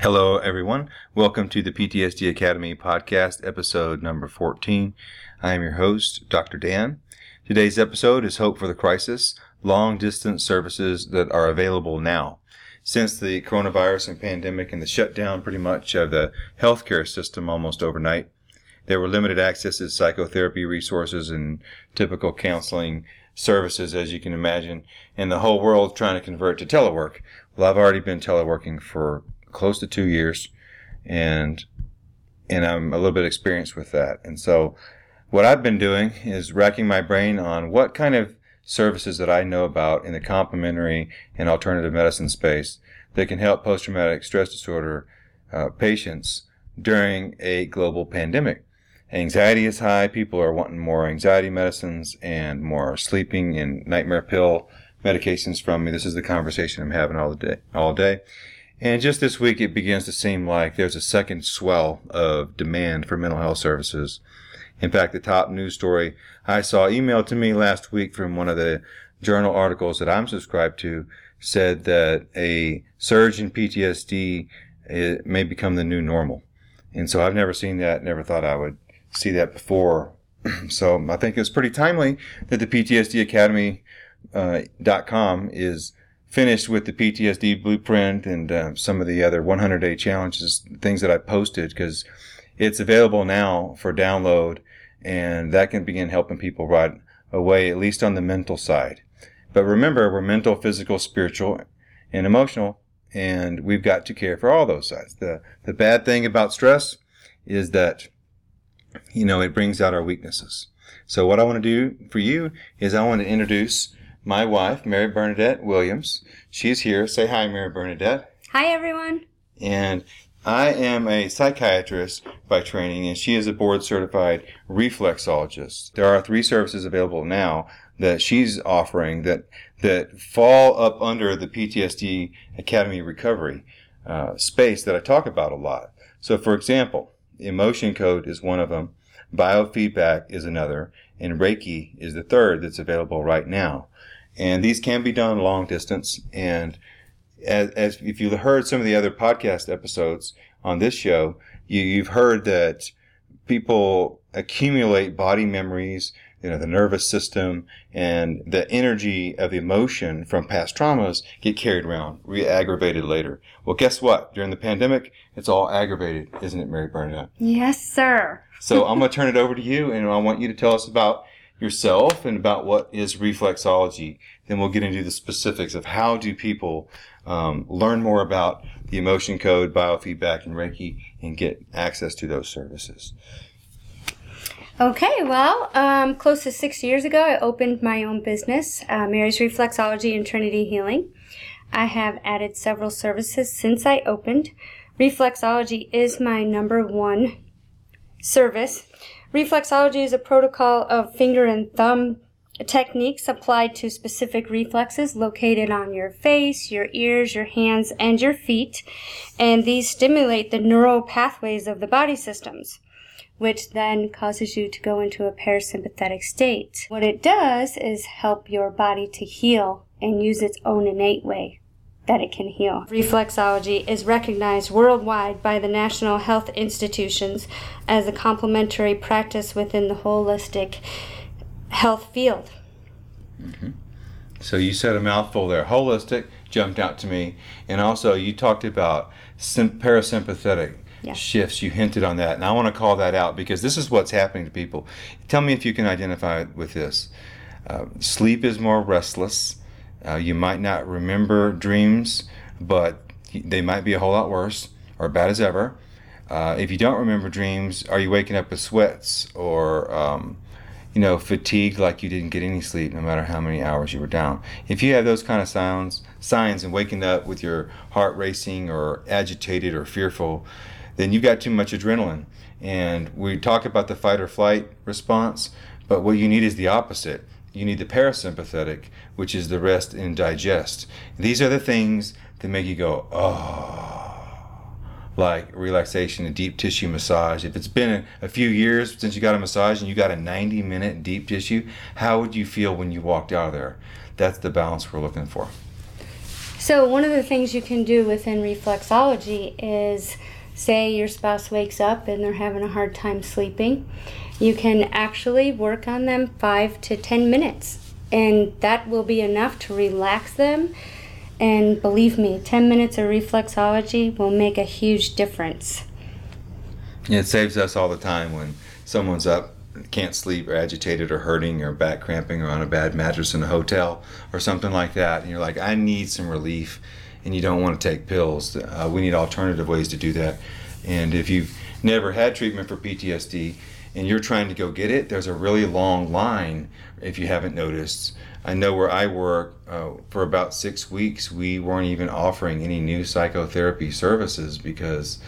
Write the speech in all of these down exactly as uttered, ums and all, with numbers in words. Hello, everyone. Welcome to the P T S D Academy podcast, episode number fourteen. I am your host, Doctor Dan. Today's episode is Hope for the Crisis, long-distance services that are available now. Since the coronavirus and pandemic and the shutdown pretty much of the healthcare system almost overnight, there were limited access to psychotherapy resources and typical counseling services, as you can imagine, and the whole world trying to convert to telework. Well, I've already been teleworking for close to two years, and and I'm a little bit experienced with that. And so what I've been doing is racking my brain on what kind of services that I know about in the complementary and alternative medicine space that can help post-traumatic stress disorder uh, patients during a global pandemic. Anxiety is high. People are wanting more anxiety medicines and more sleeping and nightmare pill medications from me. This is the conversation I'm having all the day, all day. And just this week, it begins to seem like there's a second swell of demand for mental health services. In fact, the top news story I saw emailed to me last week from one of the journal articles that I'm subscribed to said that a surge in P T S D may become the new normal. And so I've never seen that, never thought I would see that before. So I think it's pretty timely that the P T S D Academy dot com is finished with the P T S D blueprint and uh, some of the other one hundred day challenges, things that I posted, because it's available now for download, and that can begin helping people right away, at least on the mental side. But remember, we're mental, physical, spiritual, and emotional, and we've got to care for all those sides. The the bad thing about stress is that, you know, it brings out our weaknesses. So what I want to do for you is I want to introduce my wife, Mary Bernadette Williams. She's here. Say hi, Mary Bernadette. Hi, everyone. And I am a psychiatrist by training, and she is a board-certified reflexologist. There are three services available now that she's offering that that fall up under the P T S D Academy recovery uh, space that I talk about a lot. So, for example, Emotion Code is one of them, Biofeedback is another, and Reiki is the third that's available right now. And these can be done long distance. And as, as if you heard some of the other podcast episodes on this show, you, you've heard that people accumulate body memories, you know, the nervous system and the energy of emotion from past traumas get carried around, re-aggravated later. Well, guess what? During the pandemic, it's all aggravated, isn't it, Mary Bernadette? Yes, sir. So I'm going to turn it over to you, and I want you to tell us about yourself and about what is reflexology. Then we'll get into the specifics of how do people um, learn more about the Emotion Code, Biofeedback, and Reiki and get access to those services. Okay, well, um, close to six years ago, I opened my own business, uh, Mary's Reflexology and Trinity Healing. I have added several services since I opened. Reflexology is my number one service. Reflexology is a protocol of finger and thumb techniques applied to specific reflexes located on your face, your ears, your hands, and your feet, and these stimulate the neural pathways of the body systems, which then causes you to go into a parasympathetic state. What it does is help your body to heal and use its own innate way that it can heal. Reflexology is recognized worldwide by the national health institutions as a complementary practice within the holistic health field. Mm-hmm. So you said a mouthful there. Holistic jumped out to me. And also you talked about sim- parasympathetic yeah. shifts. You hinted on that. And I want to call that out because this is what's happening to people. Tell me if you can identify with this. Uh, sleep is more restless. Uh, you might not remember dreams, but they might be a whole lot worse or bad as ever. Uh, if you don't remember dreams, are you waking up with sweats or, um, you know, fatigued like you didn't get any sleep no matter how many hours you were down? If you have those kind of sounds, signs and waking up with your heart racing or agitated or fearful, then you've got too much adrenaline. And we talk about the fight or flight response, but what you need is the opposite. You need the parasympathetic, which is the rest and digest. These are the things that make you go, oh, like relaxation, a deep tissue massage. If it's been a few years since you got a massage and you got a ninety minute deep tissue, how would you feel when you walked out of there? That's the balance we're looking for. So one of the things you can do within reflexology is, say your spouse wakes up and they're having a hard time sleeping, you can actually work on them five to ten minutes, and that will be enough to relax them. And believe me, ten minutes of reflexology will make a huge difference. Yeah, it saves us all the time when someone's up, can't sleep, or agitated, or hurting, or back cramping, or on a bad mattress in a hotel, or something like that. And you're like, I need some relief, and you don't want to take pills. Uh, we need alternative ways to do that. And if you've never had treatment for P T S D, and you're trying to go get it, there's a really long line, if you haven't noticed. I know where I work, uh, for about six weeks, we weren't even offering any new psychotherapy services because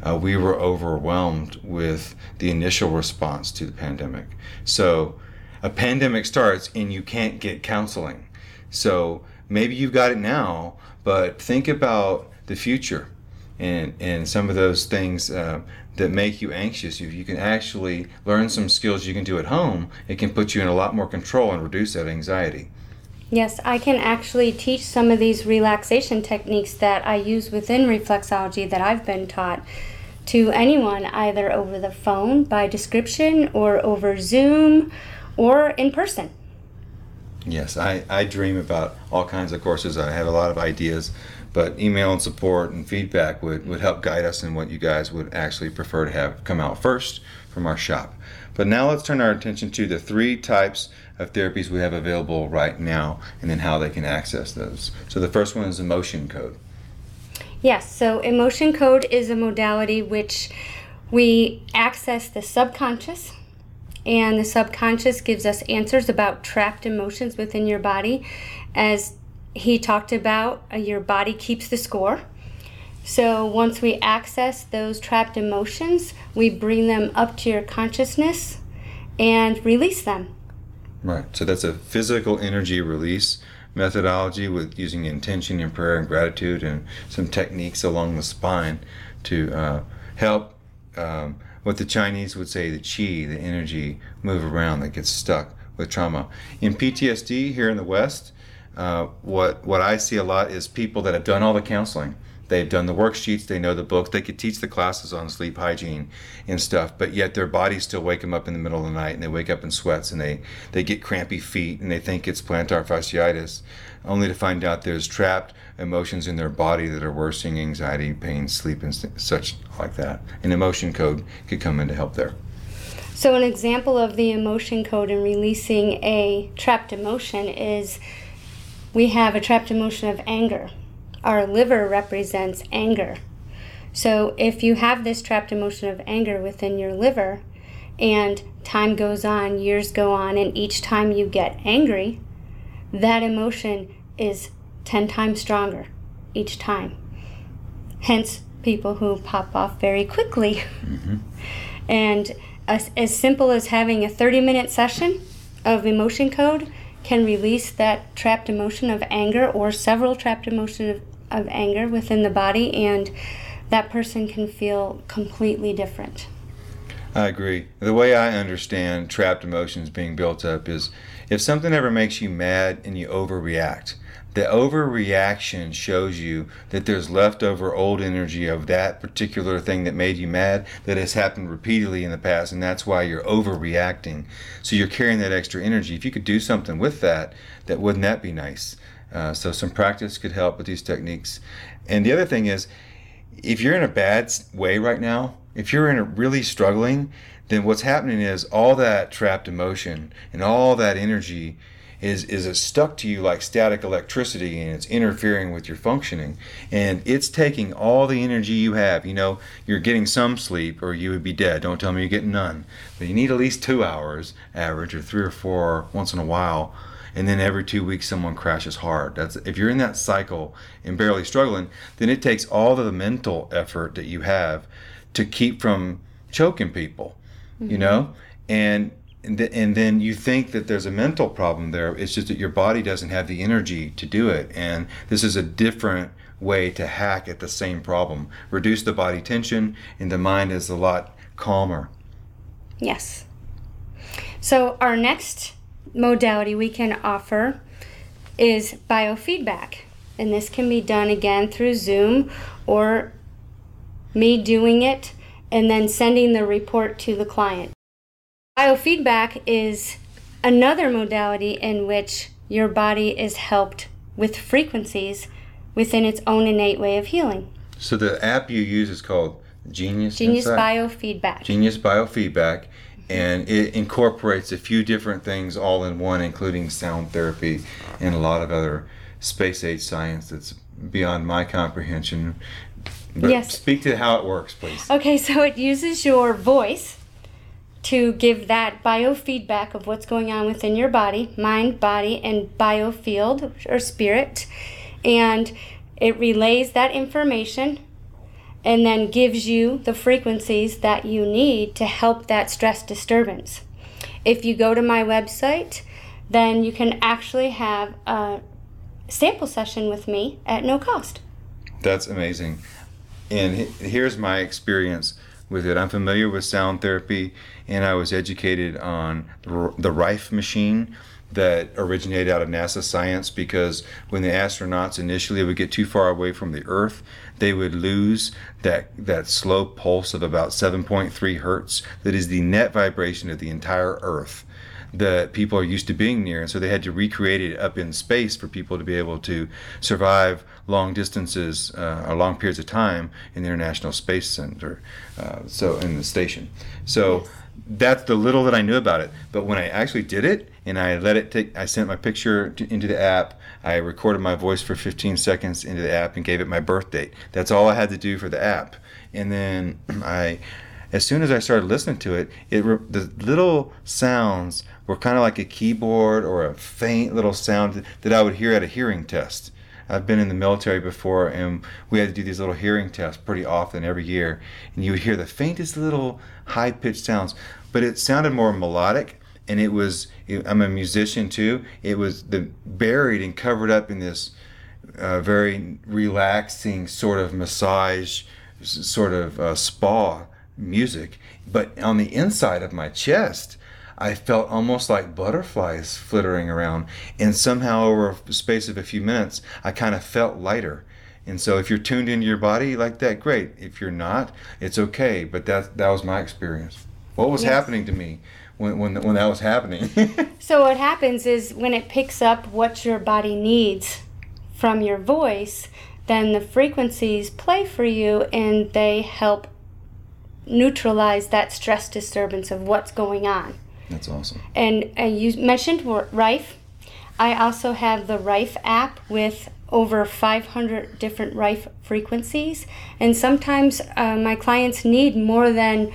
uh, we were overwhelmed with the initial response to the pandemic. So a pandemic starts and you can't get counseling. So maybe you've got it now, but think about the future and, and some of those things uh, that make you anxious. If you can actually learn some skills you can do at home, it can put you in a lot more control and reduce that anxiety. Yes, I can actually teach some of these relaxation techniques that I use within reflexology that I've been taught to anyone, either over the phone by description or over Zoom or in person. Yes, I, I dream about all kinds of courses. I have a lot of ideas, but email and support and feedback would, would help guide us in what you guys would actually prefer to have come out first from our shop. But now let's turn our attention to the three types of therapies we have available right now and then how they can access those. So the first one is Emotion Code. Yes, so Emotion Code is a modality which we access the subconscious, and the subconscious gives us answers about trapped emotions within your body. As he talked about, your body keeps the score. So once we access those trapped emotions, we bring them up to your consciousness and release them. Right, so that's a physical energy release methodology with using intention and prayer and gratitude and some techniques along the spine to uh, help um, what the Chinese would say, the qi, the energy, move around that gets stuck with trauma. In P T S D here in the West, uh, what, what I see a lot is people that have done all the counseling. They've done the worksheets, they know the books, they could teach the classes on sleep hygiene and stuff, but yet their bodies still wake them up in the middle of the night and they wake up in sweats and they, they get crampy feet and they think it's plantar fasciitis, only to find out there's trapped emotions in their body that are worsening anxiety, pain, sleep, and such like that. An emotion code could come in to help there. So an example of the emotion code and releasing a trapped emotion is we have a trapped emotion of anger. Our liver represents anger. So if you have this trapped emotion of anger within your liver, and time goes on, years go on, and each time you get angry, that emotion is ten times stronger each time. Hence, people who pop off very quickly. Mm-hmm. And as, as simple as having a thirty-minute session of emotion code can release that trapped emotion of anger or several trapped emotions of of anger within the body, and that person can feel completely different. I agree. The way I understand trapped emotions being built up is if something ever makes you mad and you overreact, the overreaction shows you that there's leftover old energy of that particular thing that made you mad that has happened repeatedly in the past, and that's why you're overreacting. So you're carrying that extra energy. If you could do something with that, that wouldn't that be nice? Uh, so some practice could help with these techniques. And the other thing is, if you're in a bad way right now, if you're in a really struggling, then what's happening is all that trapped emotion and all that energy is is it stuck to you like static electricity, and it's interfering with your functioning, and it's taking all the energy you have. You know, you're getting some sleep or you would be dead. Don't tell me you're getting none, but you need at least two hours average, or three or four once in a while, and then every two weeks someone crashes hard. That's if you're in that cycle and barely struggling, then it takes all of the mental effort that you have to keep from choking people. Mm-hmm. You know, and and then you think that there's a mental problem there. It's just that your body doesn't have the energy to do it. And this is a different way to hack at the same problem. Reduce the body tension, and the mind is a lot calmer. Yes. So our next modality we can offer is biofeedback. And this can be done again through Zoom or me doing it and then sending the report to the client. Biofeedback is another modality in which your body is helped with frequencies within its own innate way of healing. So the app you use is called Genius Genius Insight? Biofeedback. Genius Biofeedback, and it incorporates a few different things all in one, including sound therapy and a lot of other space-age science that's beyond my comprehension. But yes. Speak to how it works, please. Okay, so it uses your voice to give that biofeedback of what's going on within your body, mind, body, and biofield or spirit. And it relays that information and then gives you the frequencies that you need to help that stress disturbance. If you go to my website, then you can actually have a sample session with me at no cost. That's amazing. And here's my experience with it. I'm familiar with sound therapy, and I was educated on the Rife machine that originated out of NASA science, because when the astronauts initially would get too far away from the Earth, they would lose that that slow pulse of about seven point three hertz that is the net vibration of the entire Earth that people are used to being near. And so they had to recreate it up in space for people to be able to survive long distances uh, or long periods of time in the International Space Center, uh, so in the station. So that's the little that I knew about it. But when I actually did it, and I let it take, I sent my picture to, into the app, I recorded my voice for fifteen seconds into the app and gave it my birth date. That's all I had to do for the app. And then I, as soon as I started listening to it, it the little sounds were kind of like a keyboard or a faint little sound that I would hear at a hearing test. I've been in the military before, and we had to do these little hearing tests pretty often every year, and you would hear the faintest little high-pitched sounds, but it sounded more melodic, and it was, I'm a musician too, it was the buried and covered up in this uh, very relaxing sort of massage, sort of uh, spa music, but on the inside of my chest, I felt almost like butterflies flittering around, and somehow over the space of a few minutes, I kind of felt lighter. And so if you're tuned into your body like that, great. If you're not, it's okay. But that that was my experience. What was yes. happening to me when when, when that was happening? So what happens is when it picks up what your body needs from your voice, then the frequencies play for you and they help neutralize that stress disturbance of what's going on. That's awesome. And uh, you mentioned Rife. I also have the Rife app with over five hundred different Rife frequencies. And sometimes uh, my clients need more than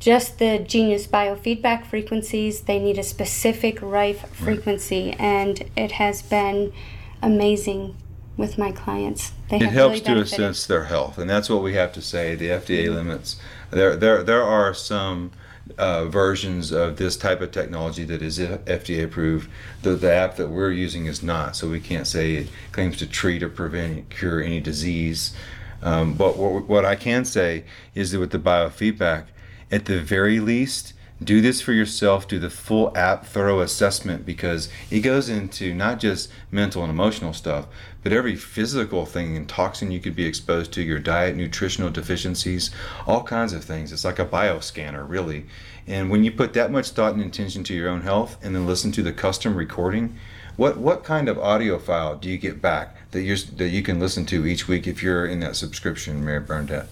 just the Genius Biofeedback frequencies. They need a specific Rife frequency. Right. And it has been amazing with my clients. They it have helps really to assess their health. And that's what we have to say. The F D A limits. There, there, there are some... Uh, versions of this type of technology that is F D A approved. The, the app that we're using is not, so we can't say it claims to treat or prevent, cure any disease. Um, but what, what I can say is that with the biofeedback, at the very least, do this for yourself, do the full app thorough assessment, because it goes into not just mental and emotional stuff, but every physical thing and toxin you could be exposed to, your diet, nutritional deficiencies, all kinds of things. It's like a bioscanner, really. And when you put that much thought and intention to your own health and then listen to the custom recording, what what kind of audio file do you get back that you're that you can listen to each week if you're in that subscription, Mary Bernadette?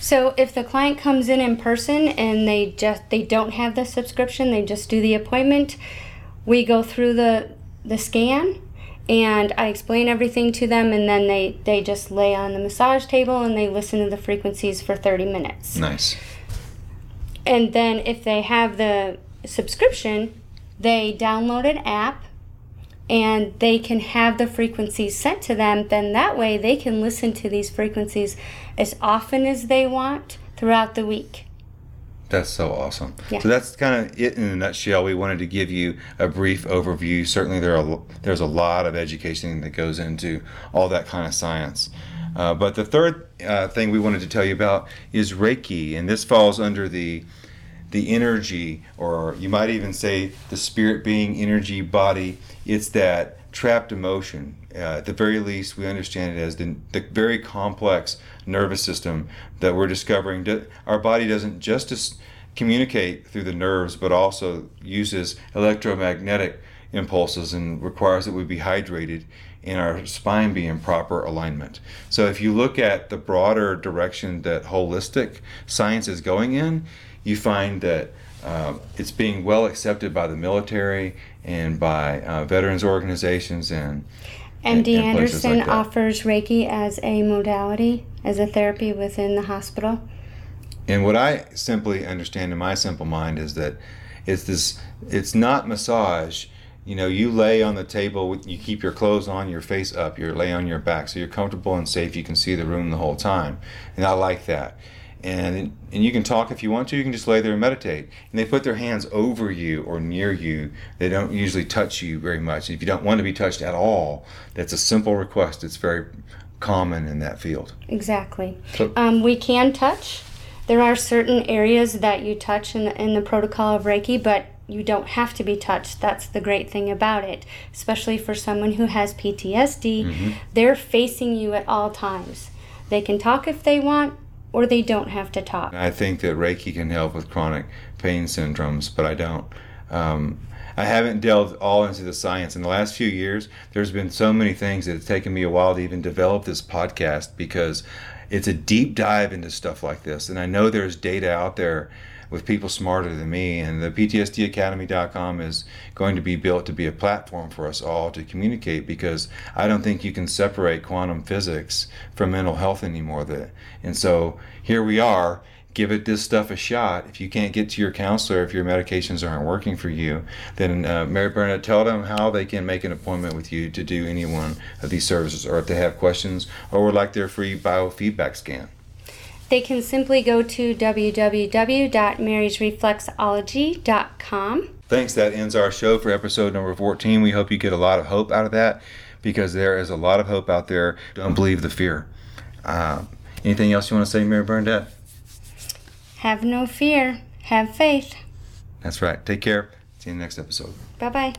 So if the client comes in in person and they just they don't have the subscription, they just do the appointment, we go through the the scan. And I explain everything to them, and then they, they just lay on the massage table and they listen to the frequencies for thirty minutes. Nice. And then if they have the subscription, they download an app and they can have the frequencies sent to them. Then that way they can listen to these frequencies as often as they want throughout the week. That's so awesome. Yeah. So that's kind of it in a nutshell. We wanted to give you a brief overview. Certainly there are there's a lot of education that goes into all that kind of science. Uh, but the third uh, thing we wanted to tell you about is Reiki, and this falls under the the energy, or you might even say the spirit being energy body. It's that trapped emotion. Uh, at the very least, we understand it as the, the very complex nervous system that we're discovering. Do, our body doesn't just dis- communicate through the nerves, but also uses electromagnetic impulses and requires that we be hydrated and our spine be in proper alignment. So if you look at the broader direction that holistic science is going in, you find that uh, it's being well accepted by the military and by uh, veterans organizations and M D Anderson offers Reiki as a modality, as a therapy within the hospital. And what I simply understand in my simple mind is that it's this, it's not massage. You know, you lay on the table, you keep your clothes on, your face up, you lay on your back, so you're comfortable and safe, you can see the room the whole time. And I like that. And and you can talk if you want to, you can just lay there and meditate. And they put their hands over you or near you. They don't usually touch you very much. If you don't want to be touched at all, that's a simple request. It's very common in that field. Exactly. So, um, we can touch. There are certain areas that you touch in the, in the protocol of Reiki, but you don't have to be touched. That's the great thing about it, especially for someone who has P T S D. Mm-hmm. They're facing you at all times. They can talk if they want, or they don't have to talk. I think that Reiki can help with chronic pain syndromes, but I don't. Um, I haven't delved all into the science. In the last few years, there's been so many things that it's taken me a while to even develop this podcast because it's a deep dive into stuff like this. And I know there's data out there with people smarter than me, and the P T S D Academy dot com is going to be built to be a platform for us all to communicate, because I don't think you can separate quantum physics from mental health anymore. That, and so here we are, give it this stuff a shot. If you can't get to your counselor, if your medications aren't working for you, then uh, Mary Bernadette, tell them how they can make an appointment with you to do any one of these services, or if they have questions or would like their free biofeedback scan. They can simply go to w w w dot marys reflexology dot com. Thanks. That ends our show for episode number fourteen. We hope you get a lot of hope out of that, because there is a lot of hope out there. Don't believe the fear. Uh, anything else you want to say, Mary Bernadette? Have no fear. Have faith. That's right. Take care. See you in the next episode. Bye-bye.